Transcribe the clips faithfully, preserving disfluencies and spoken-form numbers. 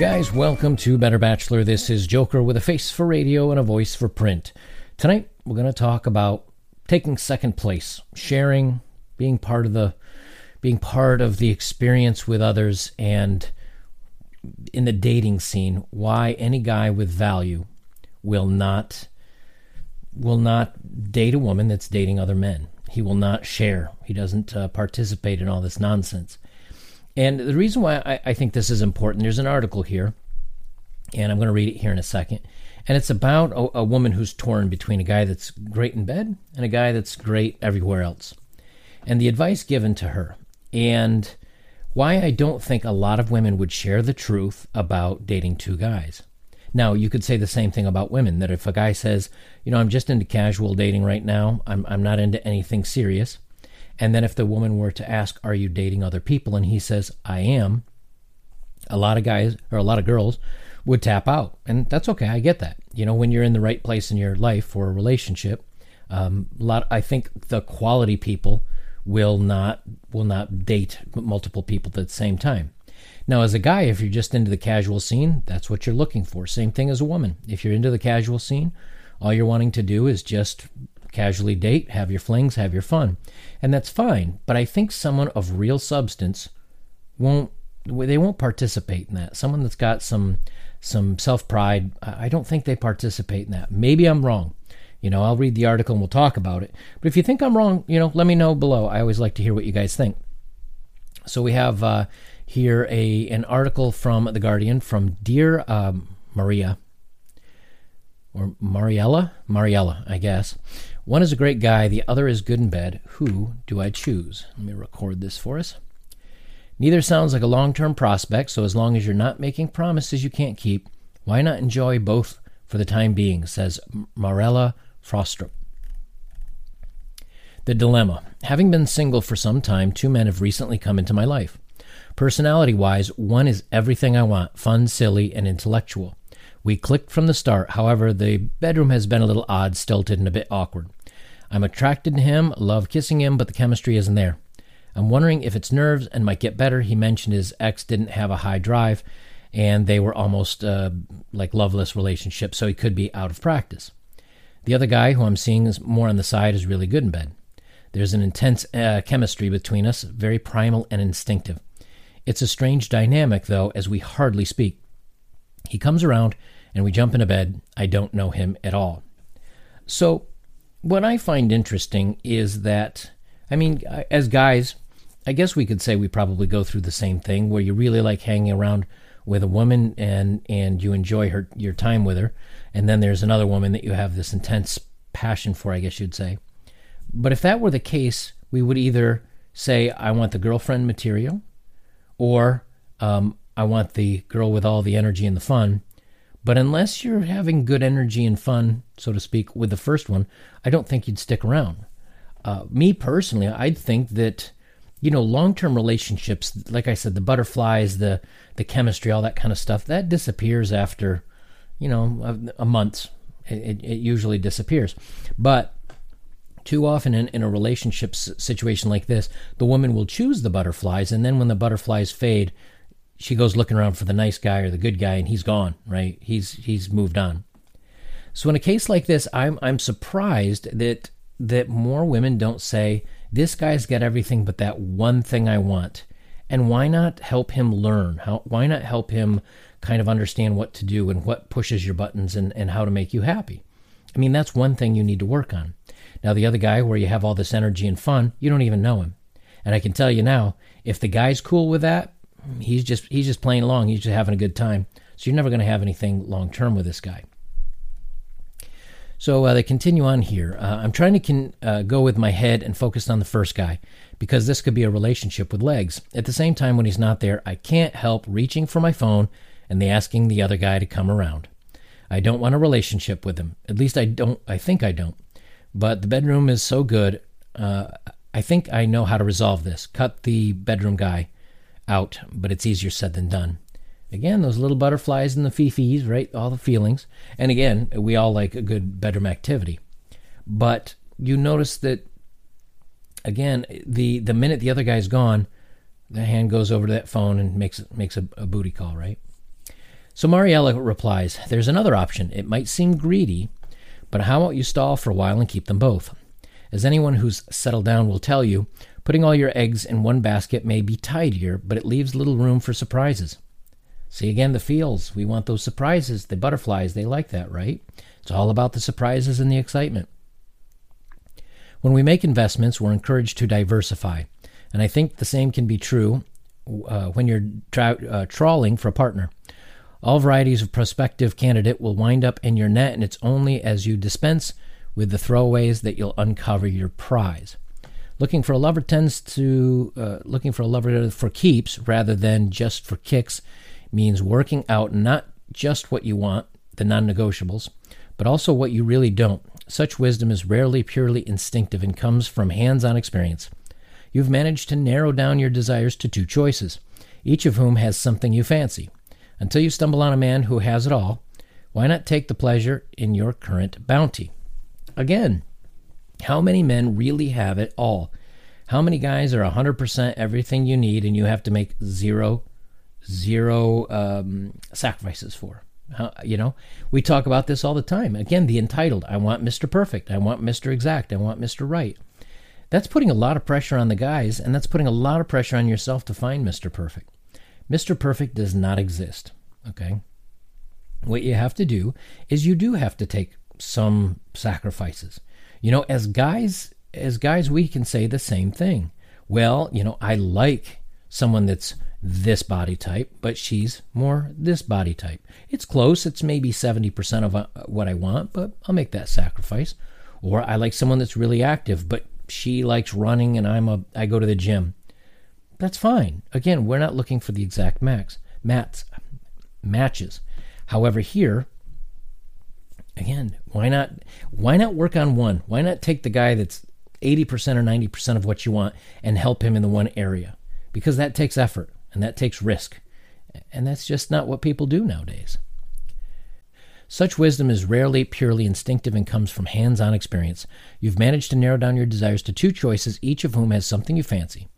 Guys, welcome to Better Bachelor. This is Joker with a face for radio and a voice for print. Tonight, we're going to talk about taking second place, sharing, being part of the being part of the experience with others, and in the dating scene, why any guy with value will not will not date a woman that's dating other men. He will not share. He doesn't uh, participate in all this nonsense. And the reason why I, I think this is important, there's an article here, and I'm going to read it here in a second, and it's about a, a woman who's torn between a guy that's great in bed and a guy that's great everywhere else, and the advice given to her, and why I don't think a lot of women would share the truth about dating two guys. Now, you could say the same thing about women, that if a guy says, you know, I'm just into casual dating right now, I'm I'm not into anything serious, and then if the woman were to ask, are you dating other people? And he says, I am. A lot of guys, or a lot of girls, would tap out. And that's okay. I get that. You know, when you're in the right place in your life for a relationship, um, a lot, I think the quality people will not will not date multiple people at the same time. Now, as a guy, if you're just into the casual scene, that's what you're looking for. Same thing as a woman. If you're into the casual scene, all you're wanting to do is just casually date, have your flings, have your fun. And that's fine. But I think someone of real substance won't, they won't participate in that. Someone that's got some, some self-pride, I don't think they participate in that. Maybe I'm wrong. You know, I'll read the article and we'll talk about it. But if you think I'm wrong, you know, let me know below. I always like to hear what you guys think. So we have uh, here a an article from The Guardian from Dear um, Maria, or Mariella, Mariella, I guess. One is a great guy, the other is good in bed. Who do I choose? Let me record this for us. Neither sounds like a long-term prospect, so as long as you're not making promises you can't keep, why not enjoy both for the time being, says Mariella Frostrup. The dilemma. Having been single for some time, two men have recently come into my life. Personality-wise, one is everything I want, fun, silly, and intellectual. We clicked from the start. However, the bedroom has been a little odd, stilted, and a bit awkward. I'm attracted to him, love kissing him, but the chemistry isn't there. I'm wondering if it's nerves and might get better. He mentioned his ex didn't have a high drive, and they were almost uh, like loveless relationships, so he could be out of practice. The other guy, who I'm seeing is more on the side, is really good in bed. There's an intense uh, chemistry between us, very primal and instinctive. It's a strange dynamic, though, as we hardly speak. He comes around and we jump into bed. I don't know him at all. So what I find interesting is that, I mean, as guys, I guess we could say we probably go through the same thing where you really like hanging around with a woman and, and you enjoy her your time with her. And then there's another woman that you have this intense passion for, I guess you'd say. But if that were the case, we would either say, I want the girlfriend material, or um, I want the girl with all the energy and the fun. But unless you're having good energy and fun, so to speak, with the first one, I don't think you'd stick around. Uh, me personally, I'd think that, you know, long-term relationships, like I said, the butterflies, the, the chemistry, all that kind of stuff, that disappears after, you know, a, a month. It, it usually disappears. But too often in, in a relationship situation like this, the woman will choose the butterflies, and then when the butterflies fade, she goes looking around for the nice guy or the good guy, and he's gone, right? He's he's moved on. So in a case like this, I'm I'm surprised that that more women don't say, this guy's got everything but that one thing I want. And why not help him learn? How, why not help him kind of understand what to do and what pushes your buttons and, and how to make you happy? I mean, that's one thing you need to work on. Now, the other guy where you have all this energy and fun, you don't even know him. And I can tell you now, if the guy's cool with that, He's just he's just playing along. He's just having a good time. So you're never going to have anything long-term with this guy. So uh, they continue on here. Uh, I'm trying to can, uh, go with my head and focus on the first guy because this could be a relationship with legs. At the same time, when he's not there, I can't help reaching for my phone and the asking the other guy to come around. I don't want a relationship with him. At least I don't. I think I don't. But the bedroom is so good. Uh, I think I know how to resolve this. Cut the bedroom guy out, but it's easier said than done. Again, those little butterflies and the fifis, right? All the feelings. And again, we all like a good bedroom activity. But you notice that, again, the, the minute the other guy's gone, the hand goes over to that phone and makes, makes a, a booty call, right? So Mariella replies, "There's another option. It might seem greedy, but how about you stall for a while and keep them both? As anyone who's settled down will tell you, putting all your eggs in one basket may be tidier, but it leaves little room for surprises." See, again, the feels. We want those surprises. The butterflies, they like that, right? It's all about the surprises and the excitement. When we make investments, we're encouraged to diversify. And I think the same can be true uh, when you're tra- uh, trawling for a partner. All varieties of prospective candidate will wind up in your net, and it's only as you dispense with the throwaways that you'll uncover your prize. Looking for a lover tends to uh, looking for a lover for keeps rather than just for kicks means working out not just what you want, the non-negotiables, but also what you really don't. Such wisdom is rarely purely instinctive and comes from hands-on experience. You've managed to narrow down your desires to two choices, each of whom has something you fancy. Until you stumble on a man who has it all, why not take the pleasure in your current bounty? Again, how many men really have it all? How many guys are one hundred percent everything you need and you have to make zero, zero um, sacrifices for? How, you know, we talk about this all the time. Again, the entitled. I want Mister Perfect. I want Mister Exact. I want Mister Right. That's putting a lot of pressure on the guys, and that's putting a lot of pressure on yourself to find Mister Perfect. Mister Perfect does not exist, okay? What you have to do is you do have to take some sacrifices. You know, as guys, as guys, we can say the same thing. Well, you know, I like someone that's this body type, but she's more this body type. It's close. It's maybe seventy percent of what I want, but I'll make that sacrifice. Or I like someone that's really active, but she likes running and I'm a, I go to the gym. That's fine. Again, we're not looking for the exact max, mats, matches. However, here, again, why not, why not work on one? Why not take the guy that's eighty percent or ninety percent of what you want and help him in the one area? Because that takes effort and that takes risk. And that's just not what people do nowadays. Such wisdom is rarely purely instinctive and comes from hands-on experience. You've managed to narrow down your desires to two choices, each of whom has something you fancy.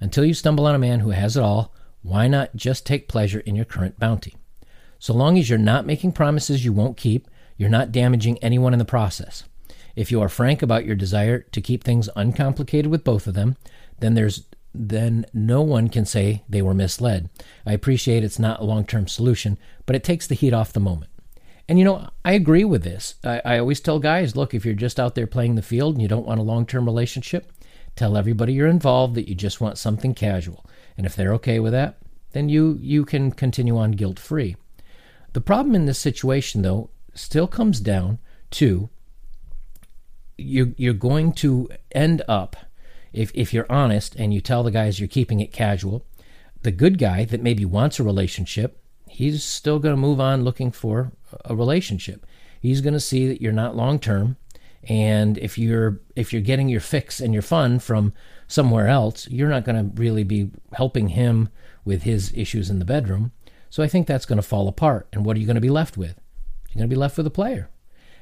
Until you stumble on a man who has it all, why not just take pleasure in your current bounty? So long as you're not making promises you won't keep, you're not damaging anyone in the process. If you are frank about your desire to keep things uncomplicated with both of them, then there's then no one can say they were misled. I appreciate it's not a long-term solution, but it takes the heat off the moment. And, you know, I agree with this. I, I always tell guys, look, if you're just out there playing the field and you don't want a long-term relationship, tell everybody you're involved that you just want something casual. And if they're okay with that, then you, you can continue on guilt-free. The problem in this situation, though, still comes down to you, you're going to end up, if, if you're honest and you tell the guys you're keeping it casual, the good guy that maybe wants a relationship, he's still going to move on looking for a relationship. He's going to see that you're not long-term. And if you're if you're getting your fix and your fun from somewhere else, you're not going to really be helping him with his issues in the bedroom. So I think that's going to fall apart. And what are you going to be left with? You're going to be left with a player.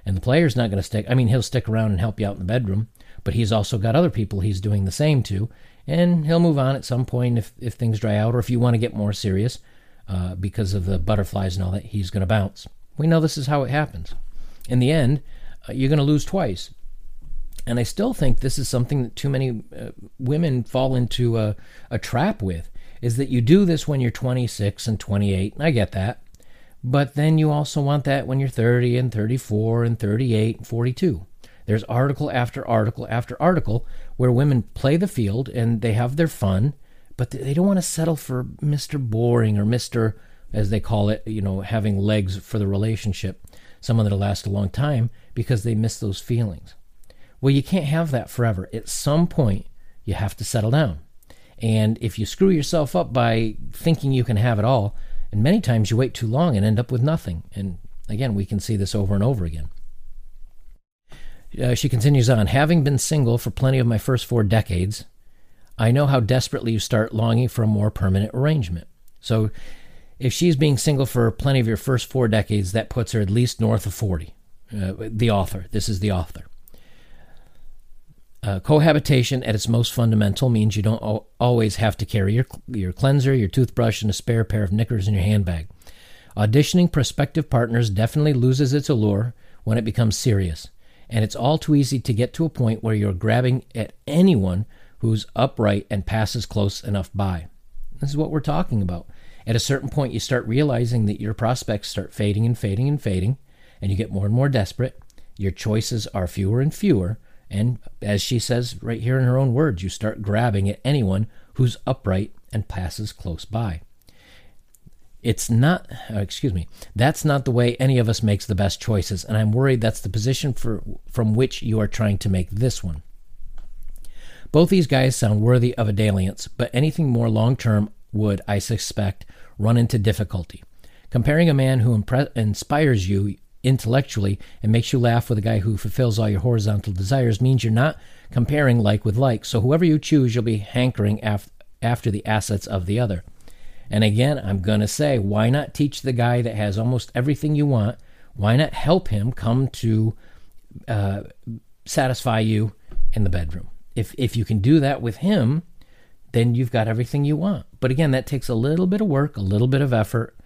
And the player's not going to stick. I mean, he'll stick around and help you out in the bedroom, but he's also got other people he's doing the same to. And he'll move on at some point if, if things dry out or if you want to get more serious uh, because of the butterflies and all that, he's going to bounce. We know this is how it happens. In the end, Uh, you're going to lose twice. And I still think this is something that too many uh, women fall into a, a trap with, is that you do this when you're twenty-six and twenty-eight, and I get that. But then you also want that when you're thirty and thirty-four and thirty-eight and forty-two. There's article after article after article where women play the field and they have their fun, but they don't want to settle for Mister Boring or Mister, as they call it, you know, having legs for the relationship. Someone that'll last a long time because they miss those feelings. Well, you can't have that forever. At some point, you have to settle down. And if you screw yourself up by thinking you can have it all, and many times you wait too long and end up with nothing. And again, we can see this over and over again. Uh, she continues on, having been single for plenty of my first four decades, I know how desperately you start longing for a more permanent arrangement. So if she's being single for plenty of your first four decades, that puts her at least north of forty. Uh, the author. This is the author. Uh, cohabitation at its most fundamental means you don't o- always have to carry your, your cleanser, your toothbrush, and a spare pair of knickers in your handbag. Auditioning prospective partners definitely loses its allure when it becomes serious, and it's all too easy to get to a point where you're grabbing at anyone who's upright and passes close enough by. This is what we're talking about. At a certain point, you start realizing that your prospects start fading and fading and fading, and you get more and more desperate. Your choices are fewer and fewer, and as she says right here in her own words, you start grabbing at anyone who's upright and passes close by. It's not, excuse me, that's not the way any of us makes the best choices, and I'm worried that's the position for, from which you are trying to make this one. Both these guys sound worthy of a dalliance, but anything more long-term would, I suspect, run into difficulty. Comparing a man who impre- inspires you intellectually and makes you laugh with a guy who fulfills all your horizontal desires means you're not comparing like with like, so whoever you choose, you'll be hankering af- after the assets of the other. And again, I'm going to say, why not teach the guy that has almost everything you want? Why not help him come to uh, satisfy you in the bedroom? If if you can do that with him, then you've got everything you want. But again, that takes a little bit of work, a little bit of effort.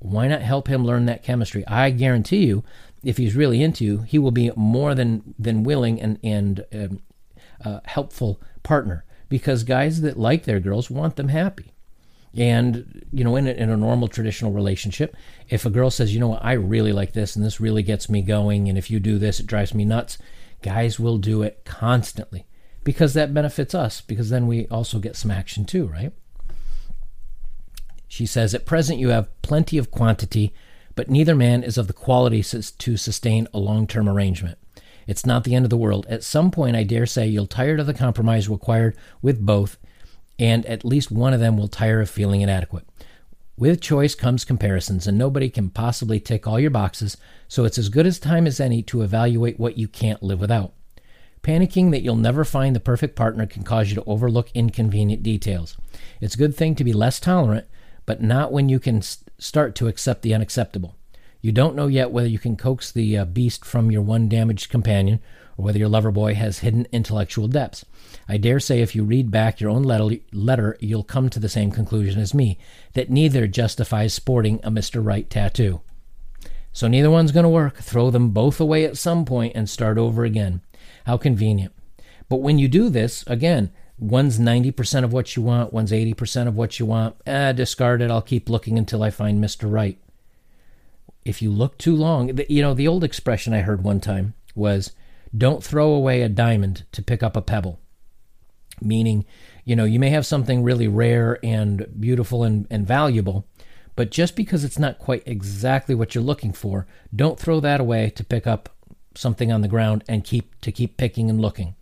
Why not help him learn that chemistry? I guarantee you, if he's really into you, he will be more than, than willing and, and um, uh, helpful partner, because guys that like their girls want them happy. And, you know, in a, in a normal traditional relationship, if a girl says, you know what, I really like this and this really gets me going, and if you do this, it drives me nuts, guys will do it constantly because that benefits us, because then we also get some action too, right? She says, at present you have plenty of quantity, but neither man is of the quality to sustain a long-term arrangement. It's not the end of the world. At some point, I dare say, you'll tire of the compromise required with both, and at least one of them will tire of feeling inadequate. With choice comes comparisons, and nobody can possibly tick all your boxes, so it's as good a time as any to evaluate what you can't live without. Panicking that you'll never find the perfect partner can cause you to overlook inconvenient details. It's a good thing to be less tolerant, but not when you can start to accept the unacceptable. You don't know yet whether you can coax the beast from your one damaged companion, or whether your lover boy has hidden intellectual depths. I dare say if you read back your own letter, you'll come to the same conclusion as me, that neither justifies sporting a Mister Right tattoo. So neither one's going to work. Throw them both away at some point and start over again. How convenient. But when you do this, again, one's ninety percent of what you want, one's eighty percent of what you want. Eh, discard it. I'll keep looking until I find Mister Right. If you look too long, you know, the old expression I heard one time was, don't throw away a diamond to pick up a pebble. Meaning, you know, you may have something really rare and beautiful and, and valuable, but just because it's not quite exactly what you're looking for, don't throw that away to pick up something on the ground and keep to keep picking and looking.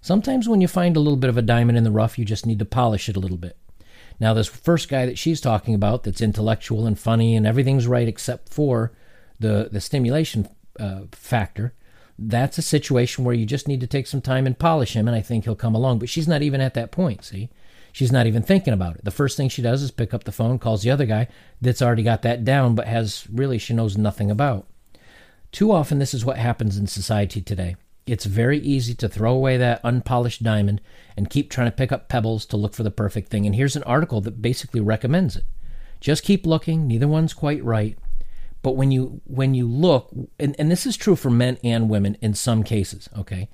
Sometimes when you find a little bit of a diamond in the rough, you just need to polish it a little bit. Now, this first guy that she's talking about that's intellectual and funny and everything's right except for the, the stimulation uh, factor, that's a situation where you just need to take some time and polish him, and I think he'll come along. But she's not even at that point, see? She's not even thinking about it. The first thing she does is pick up the phone, calls the other guy that's already got that down, but has really she knows nothing about. Too often this is what happens in society today. It's very easy to throw away that unpolished diamond and keep trying to pick up pebbles to look for the perfect thing. And here's an article that basically recommends it. Just keep looking. Neither one's quite right. But when you when you look, and, and this is true for men and women in some cases, okay?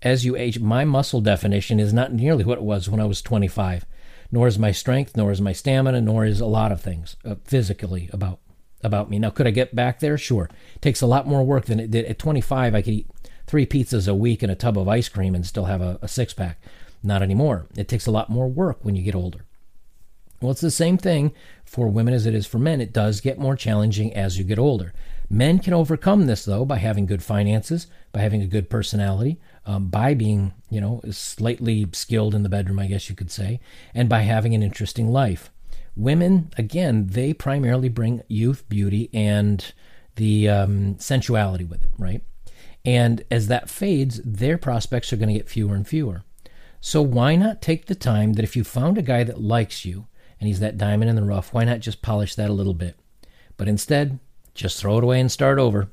As you age, my muscle definition is not nearly what it was when I was twenty-five, nor is my strength, nor is my stamina, nor is a lot of things uh, physically about about me. Now, could I get back there? Sure. It takes a lot more work than it did. At twenty-five, I could eat three pizzas a week and a tub of ice cream and still have a, a six-pack. Not anymore. It takes a lot more work when you get older. Well, it's the same thing for women as it is for men. It does get more challenging as you get older. Men can overcome this, though, by having good finances, by having a good personality, um, by being, you know, slightly skilled in the bedroom, I guess you could say, and by having an interesting life. Women, again, they primarily bring youth, beauty, and the um, sensuality with it, right? And as that fades, their prospects are going to get fewer and fewer. So why not take the time that if you found a guy that likes you, and he's that diamond in the rough, why not just polish that a little bit? But instead, just throw it away and start over.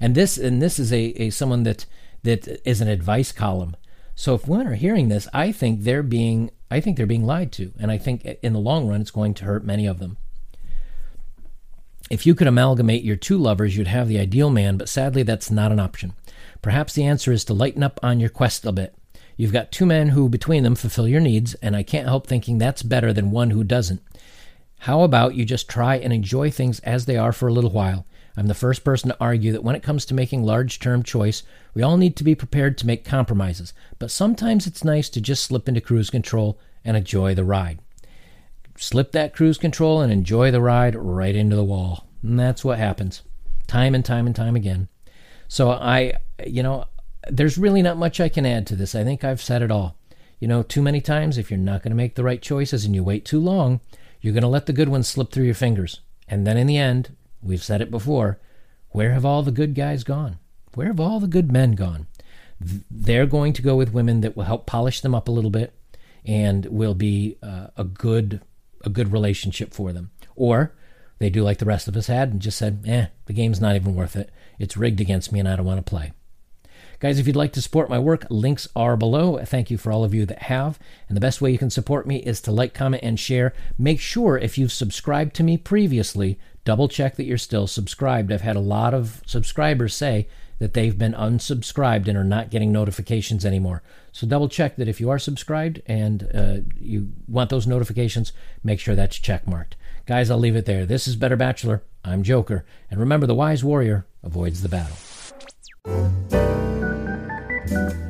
And this and this is a, a someone that that is an advice column. So if women are hearing this, I think they're being I think they're being lied to, and I think in the long run it's going to hurt many of them. If you could amalgamate your two lovers, you'd have the ideal man, but sadly that's not an option. Perhaps the answer is to lighten up on your quest a bit. You've got two men who, between them, fulfill your needs, and I can't help thinking that's better than one who doesn't. How about you just try and enjoy things as they are for a little while? I'm the first person to argue that when it comes to making large-term choice, we all need to be prepared to make compromises, but sometimes it's nice to just slip into cruise control and enjoy the ride. Slip that cruise control and enjoy the ride right into the wall. And that's what happens time and time and time again. So I, you know, there's really not much I can add to this. I think I've said it all. You know, too many times, if you're not going to make the right choices and you wait too long, you're going to let the good ones slip through your fingers. And then in the end, we've said it before, where have all the good guys gone? Where have all the good men gone? They're going to go with women that will help polish them up a little bit and will be uh, a good a good relationship for them. Or they do like the rest of us had and just said, eh, the game's not even worth it. It's rigged against me and I don't want to play. Guys, if you'd like to support my work, links are below. Thank you for all of you that have. And the best way you can support me is to like, comment, and share. Make sure if you've subscribed to me previously, double check that you're still subscribed. I've had a lot of subscribers say that they've been unsubscribed and are not getting notifications anymore. So double check that if you are subscribed and uh, you want those notifications, make sure that's checkmarked. Guys, I'll leave it there. This is Better Bachelor. I'm Joker. And remember, the wise warrior avoids the battle. Thank you.